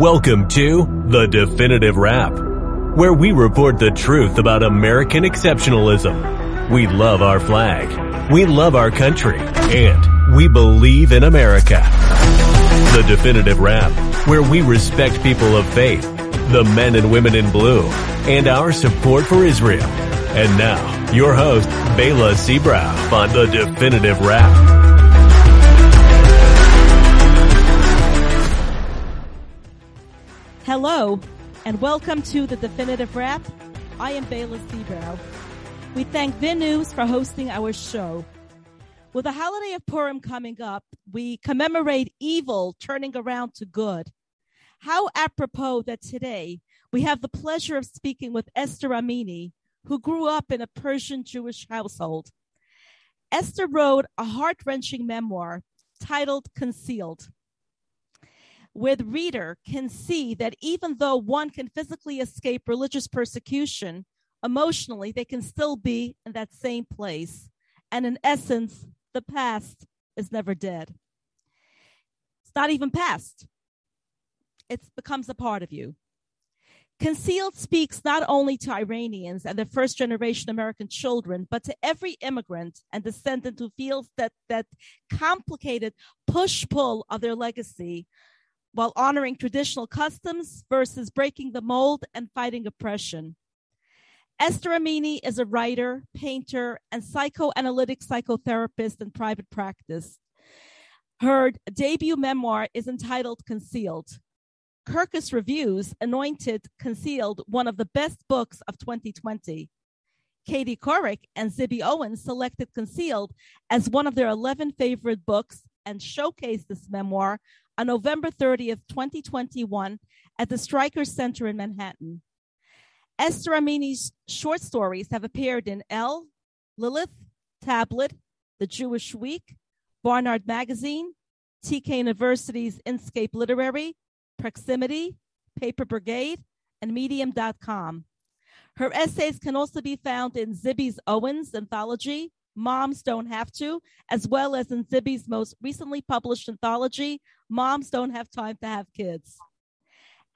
Welcome to The Definitive Rap, where we report the truth about American exceptionalism. We love our flag, we love our country, and we believe in America. The Definitive Rap, where we respect people of faith, the men and women in blue, and our support for Israel. And now, your host, Bela Sebrow on The Definitive Rap. Hello, and welcome to The Definitive Rap. I am Bayla Sebrow. We thank VIN News for hosting our show. With the holiday of Purim coming up, we commemorate evil turning around to good. How apropos that today we have the pleasure of speaking with Esther Amini, who grew up in a Persian Jewish household. Esther wrote a heart-wrenching memoir titled Concealed, where the reader can see that even though one can physically escape religious persecution, emotionally, they can still be in that same place. And in essence, the past is never dead. It's not even past. It becomes a part of you. Concealed speaks not only to Iranians and their first-generation American children, but to every immigrant and descendant who feels that complicated push-pull of their legacy, while honoring traditional customs versus breaking the mold and fighting oppression. Esther Amini is a writer, painter, and psychoanalytic psychotherapist in private practice. Her debut memoir is entitled Concealed. Kirkus Reviews anointed Concealed one of the best books of 2020. Katie Couric and Zibby Owens selected Concealed as one of their 11 favorite books and showcased this memoir on November 30th, 2021, at the Stryker Center in Manhattan. Esther Amini's short stories have appeared in Elle, Lilith, Tablet, The Jewish Week, Barnard Magazine, TK University's InScape Literary, Proximity, Paper Brigade, and Medium.com. Her essays can also be found in Zibby Owens' anthology, Moms Don't Have To, as well as in Zibby's most recently published anthology, Moms Don't Have Time to Have Kids.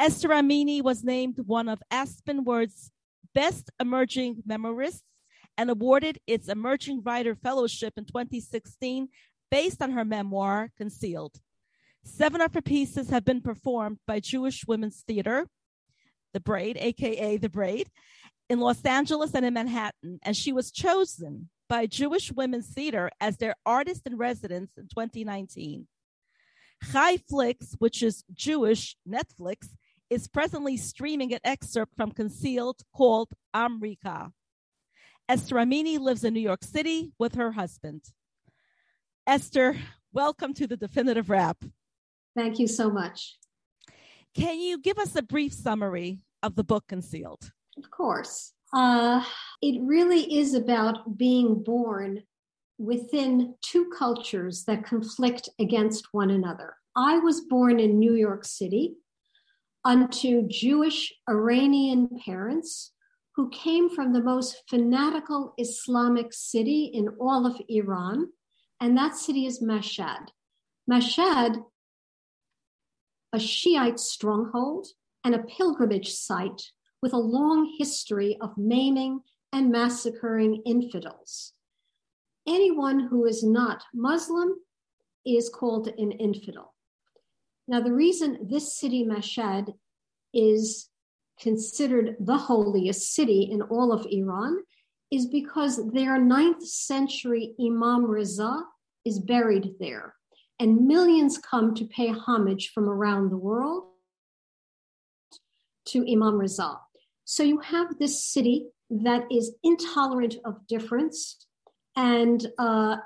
Esther Amini was named one of Aspen Words' best emerging memoirists and awarded its Emerging Writer Fellowship in 2016 based on her memoir, Concealed. 7 of her pieces have been performed by Jewish Women's Theater, The Braid, aka The Braid, in Los Angeles and in Manhattan, and she was chosen by Jewish Women's Theater as their artist in residence in 2019. Chai Flix, which is Jewish Netflix, is presently streaming an excerpt from Concealed called Amrika. Esther Amini lives in New York City with her husband. Esther, welcome to The Definitive Rap. Thank you so much. Can you give us a brief summary of the book Concealed? Of course. It really is about being born within two cultures that conflict against one another. I was born in New York City unto Jewish Iranian parents who came from the most fanatical Islamic city in all of Iran, and that city is Mashhad. Mashhad, a Shiite stronghold and a pilgrimage site with a long history of maiming and massacring infidels. Anyone who is not Muslim is called an infidel. Now, the reason this city, Mashhad, is considered the holiest city in all of Iran is because their 9th century Imam Reza is buried there, and millions come to pay homage from around the world to Imam Reza. So you have this city that is intolerant of difference and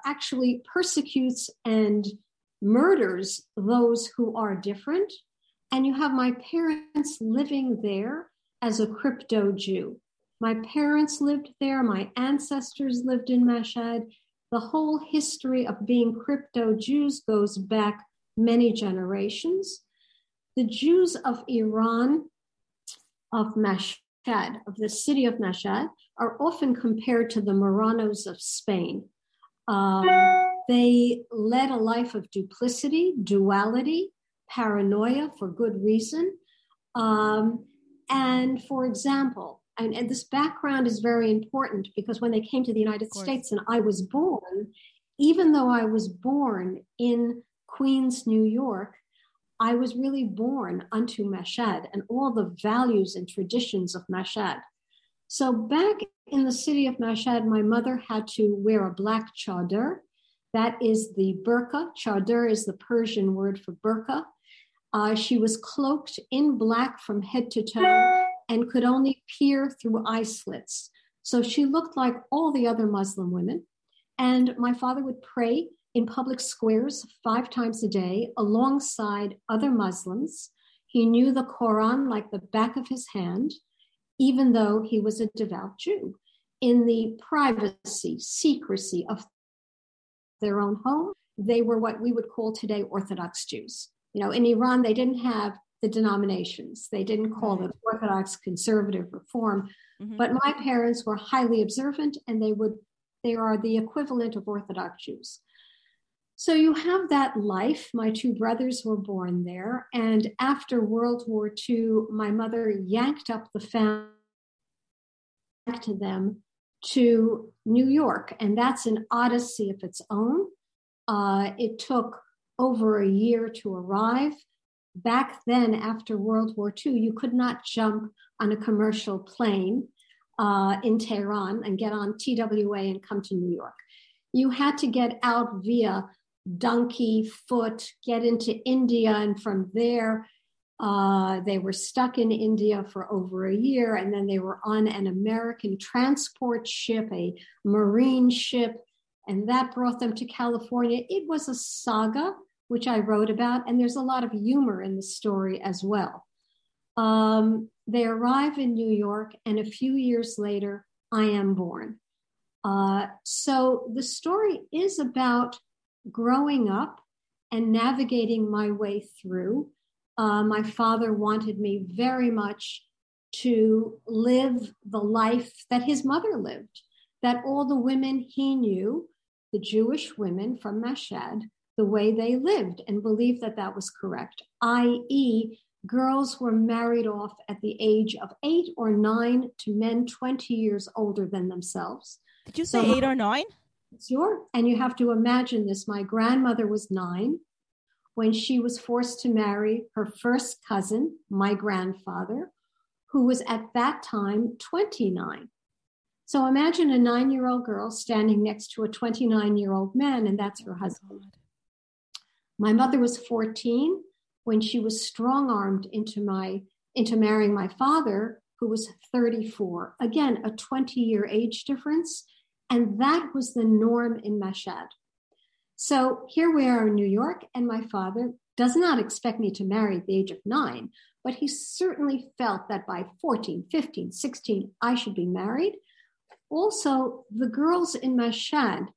actually persecutes and murders those who are different. And you have my parents living there as a crypto Jew. My parents lived there. My ancestors lived in Mashhad. The whole history of being crypto Jews goes back many generations. The Jews of Iran, of Mashhad, of the city of Mashhad, are often compared to the Marranos of Spain. They led a life of duplicity, duality, paranoia for good reason, And for example, and this background is very important because when they came to the United States and I was born, even though I was born in Queens, New York, I was really born unto Mashhad and all the values and traditions of Mashhad. So back in the city of Mashhad, my mother had to wear a black chador. That is the burqa. Chador is the Persian word for burqa. She was cloaked in black from head to toe and could only peer through eye slits. So she looked like all the other Muslim women. And my father would pray in public squares 5 times a day alongside other Muslims. He knew the Quran like the back of his hand, even though he was a devout Jew. In the privacy, secrecy of their own home, they were what we would call today Orthodox Jews. You know, in Iran, they didn't have the denominations. They didn't call them Orthodox, Conservative, Reform. Mm-hmm. But my parents were highly observant, and they are the equivalent of Orthodox Jews. So you have that life. My 2 brothers were born there. And after World War II, my mother yanked up the family back to them to New York. And that's an odyssey of its own. It took over a year to arrive. Back then, after World War II, you could not jump on a commercial plane in Tehran and get on TWA and come to New York. You had to get out via donkey foot, get into India, and from there they were stuck in India for over a year, and then they were on an American transport ship, a marine ship, and that brought them to California. It was a saga, which I wrote about, and there's a lot of humor in the story as well. They arrive in New York, and a few years later, I am born. So the story is about growing up and navigating my way through. My father wanted me very much to live the life that his mother lived, that all the women he knew, the Jewish women from Mashhad, the way they lived, and believed that that was correct, i.e., girls were married off at the age of 8 or 9 to men 20 years older than themselves. Did you say 8 or 9? Sure. And you have to imagine this. My grandmother was 9 when she was forced to marry her first cousin, my grandfather, who was at that time 29. So imagine a 9-year-old girl standing next to a 29-year-old man, and that's her husband. My mother was 14 when she was strong-armed into marrying my father, who was 34. Again, a 20-year age difference. And that was the norm in Mashhad. So here we are in New York, and my father does not expect me to marry at the age of 9, but he certainly felt that by 14, 15, 16, I should be married. Also, the girls in Mashhad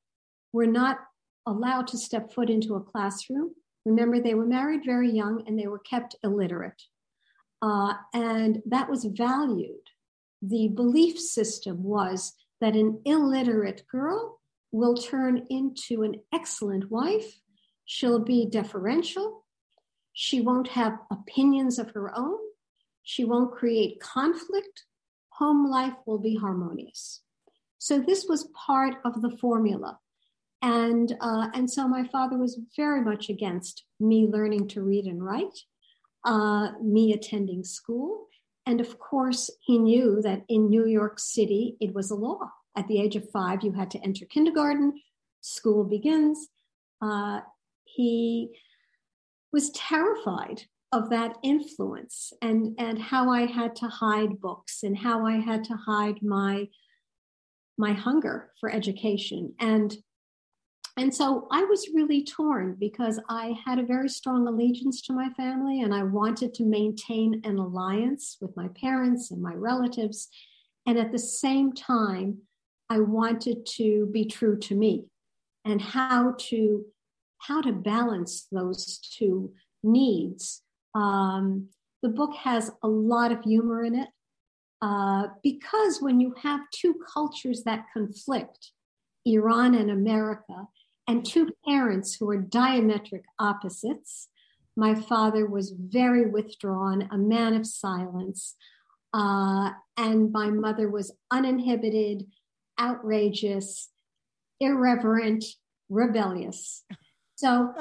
were not allowed to step foot into a classroom. Remember, they were married very young, and they were kept illiterate. And that was valued. The belief system was that an illiterate girl will turn into an excellent wife. She'll be deferential. She won't have opinions of her own. She won't create conflict. Home life will be harmonious. So this was part of the formula. And so my father was very much against me learning to read and write, me attending school. And of course, he knew that in New York City, it was a law. At the age of 5, you had to enter kindergarten, school begins. He was terrified of that influence and how I had to hide books and how I had to hide my hunger for education. And so I was really torn because I had a very strong allegiance to my family, and I wanted to maintain an alliance with my parents and my relatives. And at the same time, I wanted to be true to me, and how to balance those 2 needs. The book has a lot of humor in it because when you have 2 cultures that conflict, Iran and America, and 2 parents who are diametric opposites. My father was very withdrawn, a man of silence. And my mother was uninhibited, outrageous, irreverent, rebellious. So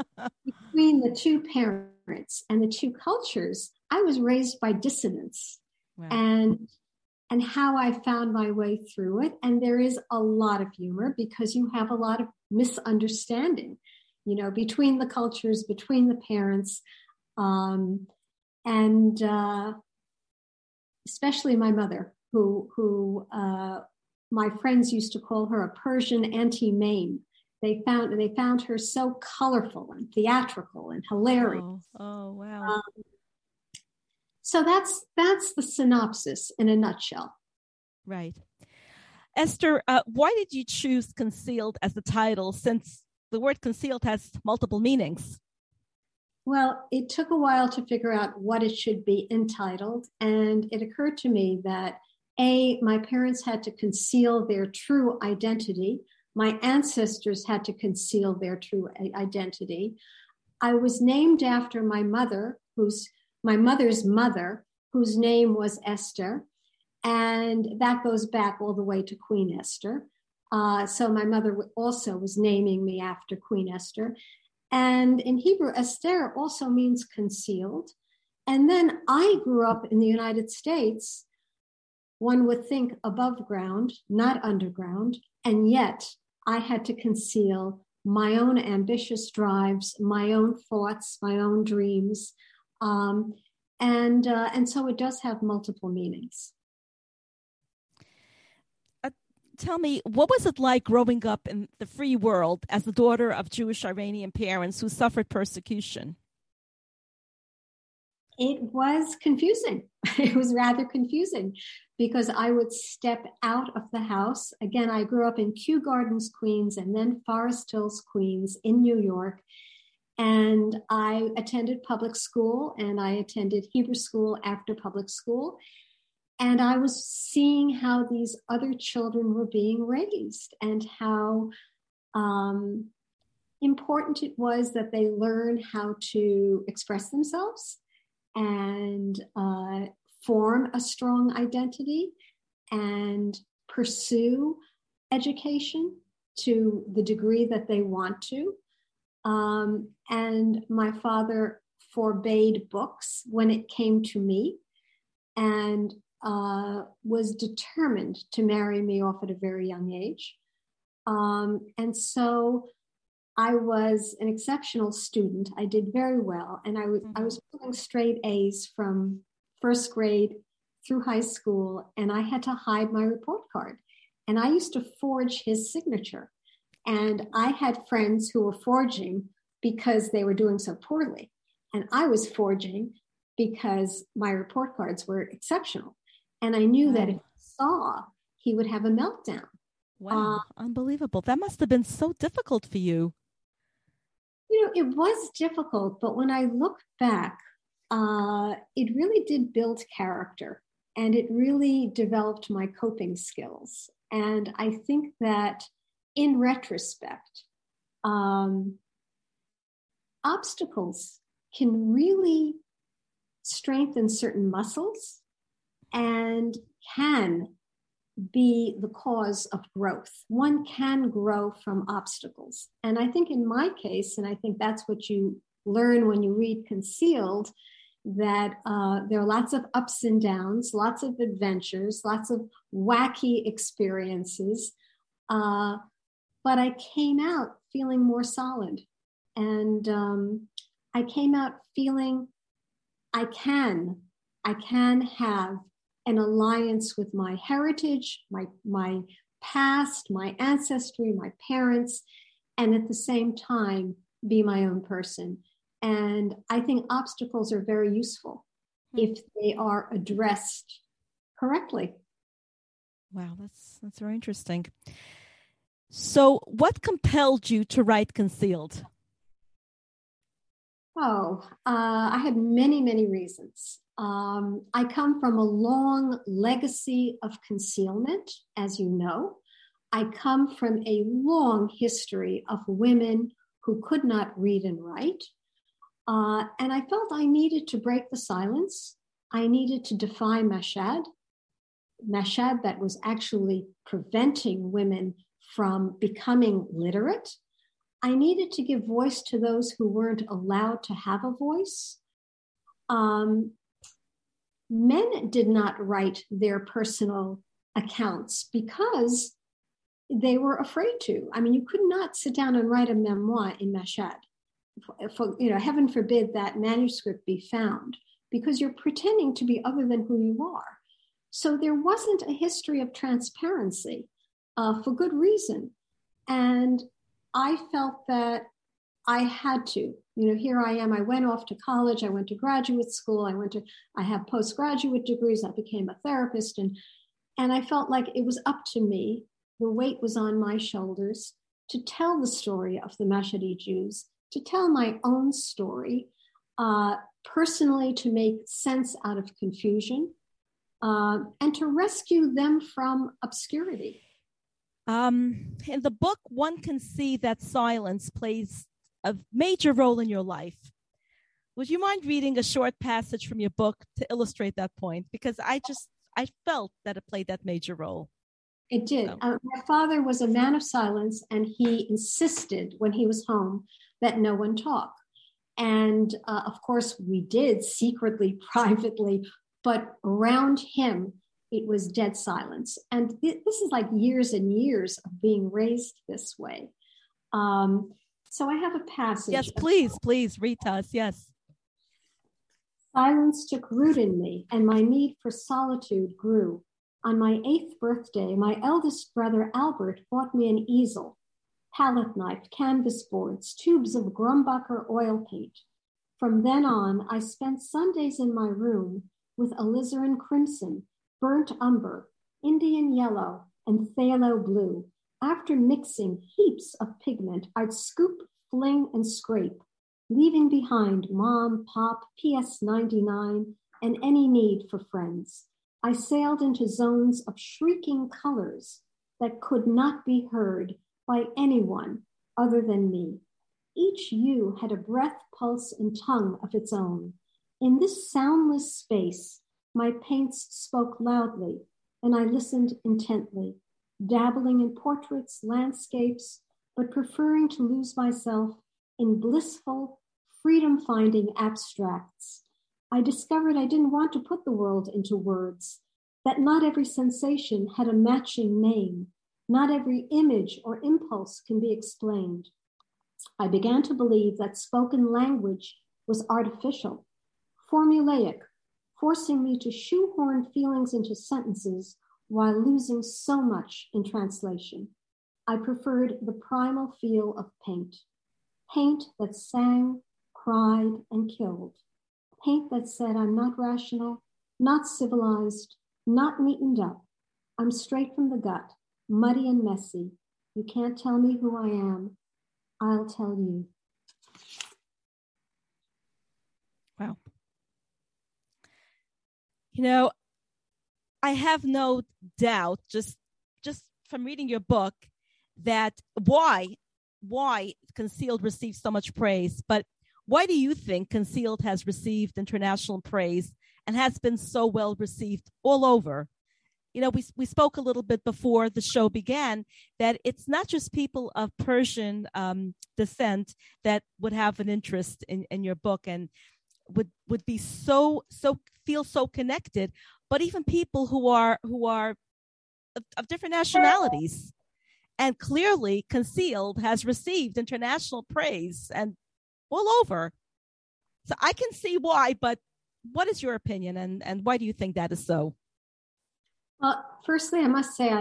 between the two parents and the two cultures, I was raised by dissonance. Wow. And how I found my way through it. And there is a lot of humor because you have a lot of misunderstanding, you know, between the cultures, between the parents, and especially my mother, who my friends used to call her a Persian Auntie Mame. They found her so colorful and theatrical and hilarious. Oh wow. So that's the synopsis in a nutshell. Right. Esther, why did you choose Concealed as the title, since the word concealed has multiple meanings? Well, it took a while to figure out what it should be entitled. And it occurred to me that, A, my parents had to conceal their true identity. My ancestors had to conceal their true identity. I was named after my mother, my mother's mother, whose name was Esther, and that goes back all the way to Queen Esther. So my mother also was naming me after Queen Esther. And in Hebrew, Esther also means concealed. And then I grew up in the United States, one would think above ground, not underground, and yet I had to conceal my own ambitious drives, my own thoughts, my own dreams. And so it does have multiple meanings. Tell me, what was it like growing up in the free world as the daughter of Jewish Iranian parents who suffered persecution? It was confusing. It was rather confusing because I would step out of the house. Again, I grew up in Kew Gardens, Queens, and then Forest Hills, Queens in New York. And I attended public school, and I attended Hebrew school after public school. And I was seeing how these other children were being raised and how important it was that they learn how to express themselves and form a strong identity and pursue education to the degree that they want to. And my father forbade books when it came to me and was determined to marry me off at a very young age. And so I was an exceptional student. I did very well. And I was pulling straight A's from first grade through high school, and I had to hide my report card. And I used to forge his signature. And I had friends who were forging because they were doing so poorly. And I was forging because my report cards were exceptional. And I knew that if he saw, he would have a meltdown. Wow, unbelievable. That must have been so difficult for you. You know, it was difficult. But when I look back, it really did build character. And it really developed my coping skills. And I think that in retrospect, obstacles can really strengthen certain muscles and can be the cause of growth. One can grow from obstacles. And I think in my case, and I think that's what you learn when you read Concealed, that there are lots of ups and downs, lots of adventures, lots of wacky experiences. But I came out feeling more solid, and I came out feeling I can have an alliance with my heritage, my past, my ancestry, my parents, and at the same time be my own person. And I think obstacles are very useful if they are addressed correctly. Wow, that's very interesting. So what compelled you to write Concealed? I had many, many reasons. I come from a long legacy of concealment, as you know. I come from a long history of women who could not read and write. And I felt I needed to break the silence. I needed to defy Mashhad that was actually preventing women from becoming literate. I needed to give voice to those who weren't allowed to have a voice. Men did not write their personal accounts because they were afraid to. I mean, you could not sit down and write a memoir in Mashhad. Heaven forbid that manuscript be found, because you're pretending to be other than who you are. So there wasn't a history of transparency for good reason. And I felt that I had to, here I am. I went off to college. I went to graduate school. I have postgraduate degrees. I became a therapist. And I felt like it was up to me. The weight was on my shoulders to tell the story of the Mashhadi Jews, to tell my own story, personally, to make sense out of confusion, and to rescue them from obscurity. In the book, one can see that silence plays a major role in your life. Would you mind reading a short passage from your book to illustrate that point? Because I felt that it played that major role. It did. So. My father was a man of silence, and he insisted when he was home that no one talk. And of course, we did secretly, privately, but around him, it was dead silence. And this is like years and years of being raised this way. So I have a passage. Yes, please read to us. Yes. Silence took root in me, and my need for solitude grew. On my 8th birthday, my eldest brother Albert bought me an easel, palette knife, canvas boards, tubes of Grumbacher oil paint. From then on, I spent Sundays in my room with alizarin crimson, burnt umber, Indian yellow, and phthalo blue. After mixing heaps of pigment, I'd scoop, fling, and scrape, leaving behind Mom, Pop, PS99, and any need for friends. I sailed into zones of shrieking colors that could not be heard by anyone other than me. Each hue had a breath, pulse, and tongue of its own. In this soundless space, my paints spoke loudly, and I listened intently, dabbling in portraits, landscapes, but preferring to lose myself in blissful, freedom-finding abstracts. I discovered I didn't want to put the world into words, that not every sensation had a matching name, not every image or impulse can be explained. I began to believe that spoken language was artificial, formulaic, forcing me to shoehorn feelings into sentences while losing so much in translation. I preferred the primal feel of paint that sang, cried, and killed, paint that said, I'm not rational, not civilized, not neatened up. I'm straight from the gut, muddy and messy. You can't tell me who I am. I'll tell you. Wow. I have no doubt, just from reading your book, that why Concealed received so much praise, but why do you think Concealed has received international praise and has been so well received all over? We spoke a little bit before the show began that it's not just people of Persian descent that would have an interest in your book and would be so feel so connected, but even people who are of different nationalities. And clearly Concealed has received international praise and all over. So I can see why, but what is your opinion and why do you think that is so? Well, firstly, I must say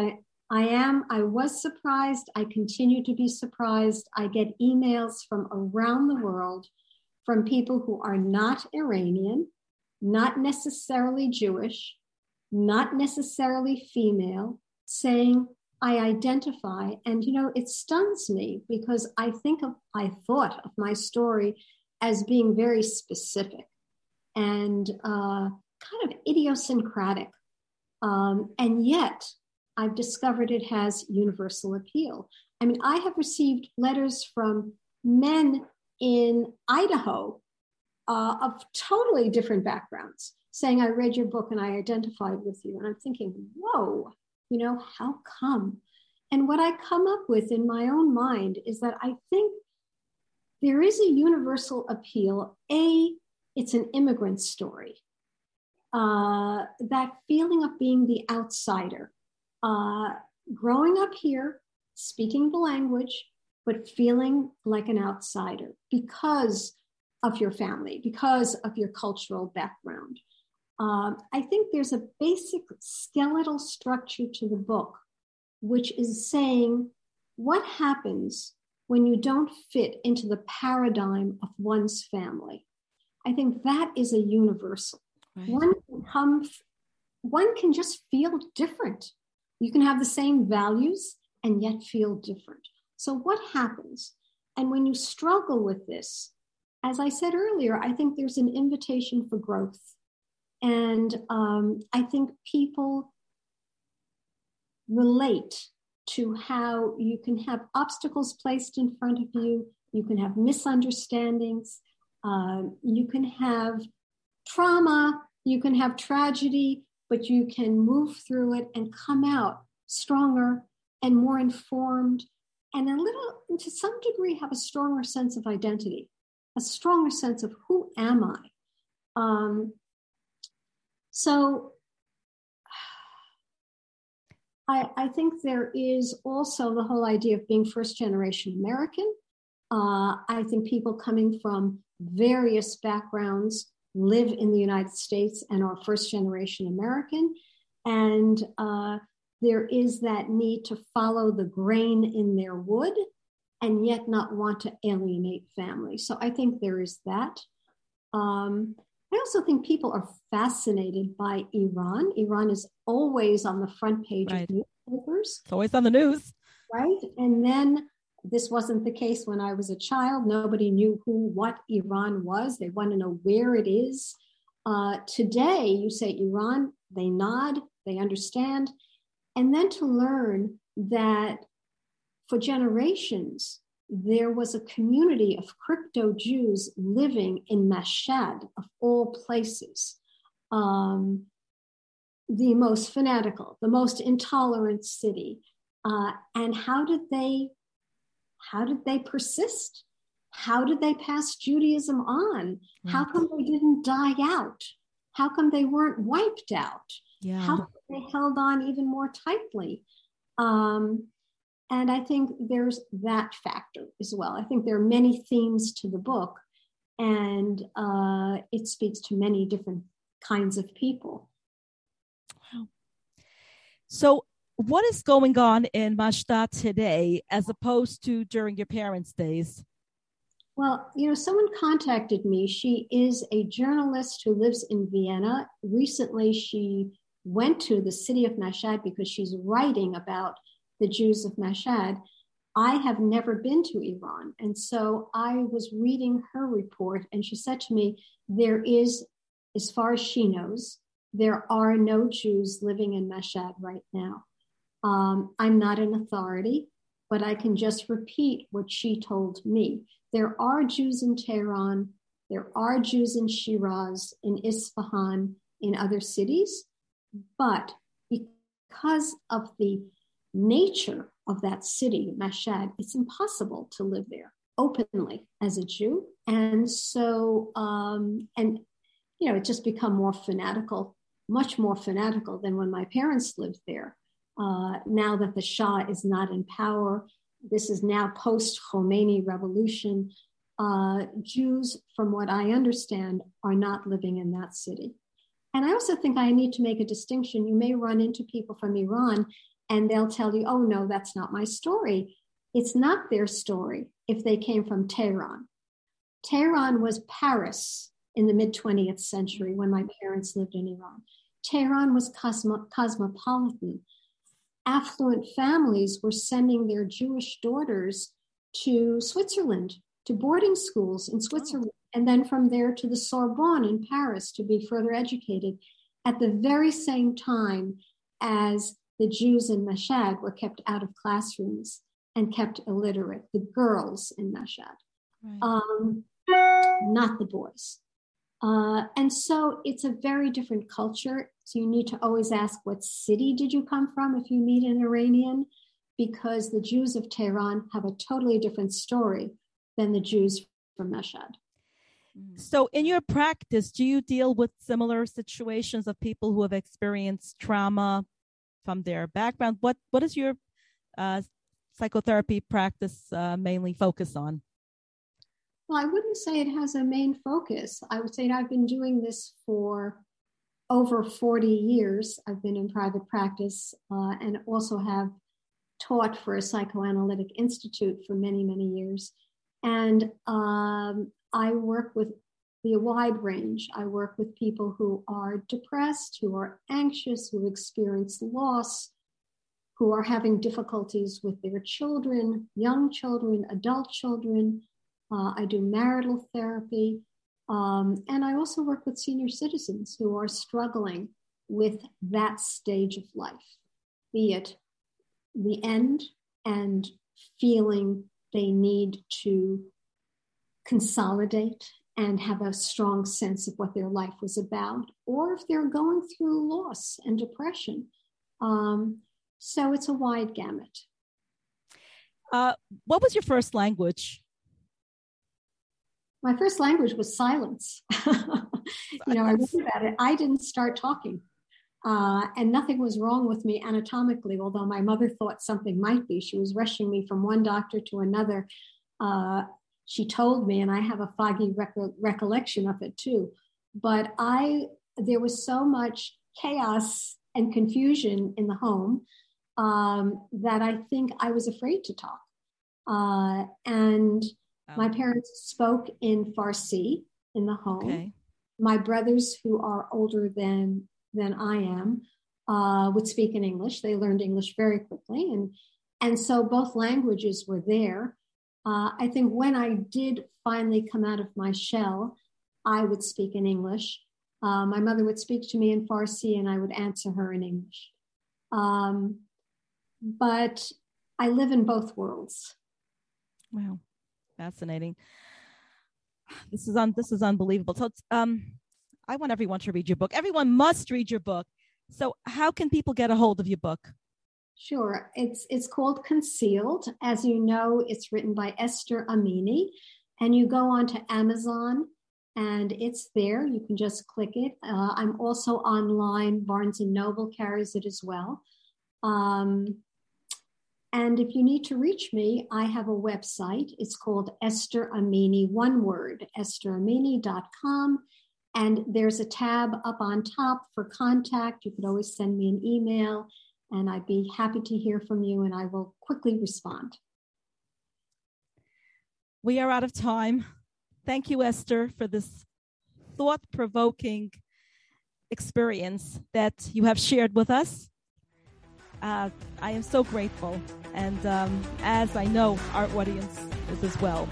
I was surprised. I continue to be surprised. I get emails from around the world from people who are not Iranian, not necessarily Jewish, not necessarily female, saying, I identify. And, it stuns me because I thought of my story as being very specific and kind of idiosyncratic. And yet I've discovered it has universal appeal. I mean, I have received letters from men in Idaho of totally different backgrounds saying, I read your book and I identified with you. And I'm thinking, whoa, you know, how come? And what I come up with in my own mind is that I think there is a universal appeal. A, it's an immigrant story. That feeling of being the outsider, growing up here, speaking the language, but feeling like an outsider because of your family, because of your cultural background. I think there's a basic skeletal structure to the book, which is saying what happens when you don't fit into the paradigm of one's family. I think that is a universal. Right. One can just feel different. You can have the same values and yet feel different. So what happens? And when you struggle with this, as I said earlier, I think there's an invitation for growth. And I think people relate to how you can have obstacles placed in front of you. You can have misunderstandings. You can have trauma. You can have tragedy, but you can move through it and come out stronger and more informed, and a little, to some degree, have a stronger sense of identity, a stronger sense of who am I. So I think there is also the whole idea of being first-generation American. I think people coming from various backgrounds live in the United States and are first-generation American. And there is that need to follow the grain in their wood and yet not want to alienate family. So I think there is that. I also think people are fascinated by Iran. Iran is always on the front page right. of newspapers. It's always on the news. Right. And then this wasn't the case when I was a child. Nobody knew what Iran was. They want to know where it is. Today, you say Iran, they nod, they understand. And then to learn that for generations, there was a community of crypto Jews living in Mashhad, of all places. The most fanatical, the most intolerant city. And how did they persist? How did they pass Judaism on? Right. How come they didn't die out? How come they weren't wiped out? Yeah. How come they held on even more tightly? And I think there's that factor as well. I think there are many themes to the book, and it speaks to many different kinds of people. Wow. So what is going on in Mashhad today as opposed to during your parents' days? Well, you know, someone contacted me. She is a journalist who lives in Vienna. Recently, she went to the city of Mashhad because she's writing about the Jews of Mashhad. I have never been to Iran. And so I was reading her report, and she said to me, there is, as far as she knows, there are no Jews living in Mashhad right now. I'm not an authority, but I can just repeat what she told me. There are Jews in Tehran. There are Jews in Shiraz, in Isfahan, in other cities. But because of the nature of that city, Mashhad, it's impossible to live there openly as a Jew. And so, and, you know, it just become more fanatical, much more fanatical than when my parents lived there. Now that the Shah is not in power, this is now post-Khomeini revolution. Jews, from what I understand, are not living in that city. And I also think I need to make a distinction. You may run into people from Iran and they'll tell you, oh, no, that's not my story. It's not their story if they came from Tehran. Tehran was Paris in the mid-20th century when my parents lived in Iran. Tehran was cosmopolitan. Affluent families were sending their Jewish daughters to Switzerland, to boarding schools in Switzerland, and then from there to the Sorbonne in Paris to be further educated at the very same time as the Jews in Mashhad were kept out of classrooms and kept illiterate, the girls in Mashhad, right. Not the boys. And so it's a very different culture. So you need to always ask, what city did you come from if you meet an Iranian? Because the Jews of Tehran have a totally different story than the Jews from Mashhad. So in your practice, do you deal with similar situations of people who have experienced trauma from their background? What is your psychotherapy practice mainly focus on? Well, I wouldn't say it has a main focus. I would say I've been doing this for over 40 years. I've been in private practice and also have taught for a psychoanalytic institute for many, many years. And I work with the wide range. I work with people who are depressed, who are anxious, who experience loss, who are having difficulties with their children, young children, adult children. I do marital therapy. And I also work with senior citizens who are struggling with that stage of life, be it the end and feeling they need to consolidate and have a strong sense of what their life was about, or if they're going through loss and depression. So it's a wide gamut. What was your first language? My first language was silence. I wrote about it. I didn't start talking. And nothing was wrong with me anatomically, although my mother thought something might be. She was rushing me from one doctor to another. She told me, and I have a foggy recollection of it too. But there was so much chaos and confusion in the home that I think I was afraid to talk. My parents spoke in Farsi in the home. Okay. My brothers, who are older than I am, would speak in English. They learned English very quickly. And so both languages were there. I think when I did finally come out of my shell, I would speak in English. My mother would speak to me in Farsi and I would answer her in English. But I live in both worlds. Wow. Fascinating. This is unbelievable. So I want everyone to read your book. Everyone must read your book. So how can people get a hold of your book? Sure. It's called Concealed. As you know, it's written by Esther Amini. And you go on to Amazon and it's there. You can just click it. I'm also online. Barnes & Noble carries it as well. And if you need to reach me, I have a website. It's called Esther Amini, one word, estherAmini.com. And there's a tab up on top for contact. You could always send me an email and I'd be happy to hear from you and I will quickly respond. We are out of time. Thank you, Esther, for this thought-provoking experience that you have shared with us. I am so grateful, and as I know, our audience is as well.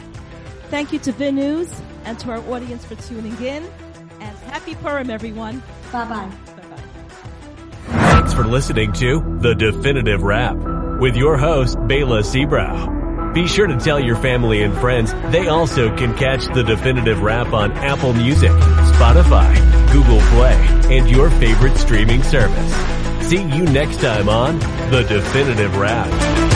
Thank you to VIN News and to our audience for tuning in, and happy Purim, everyone. Bye-bye. Bye-bye. Thanks for listening to The Definitive Rap with your host, Bela Sebrow. Be sure to tell your family and friends they also can catch The Definitive Rap on Apple Music, Spotify, Google Play, and your favorite streaming service. See you next time on The Definitive Rap.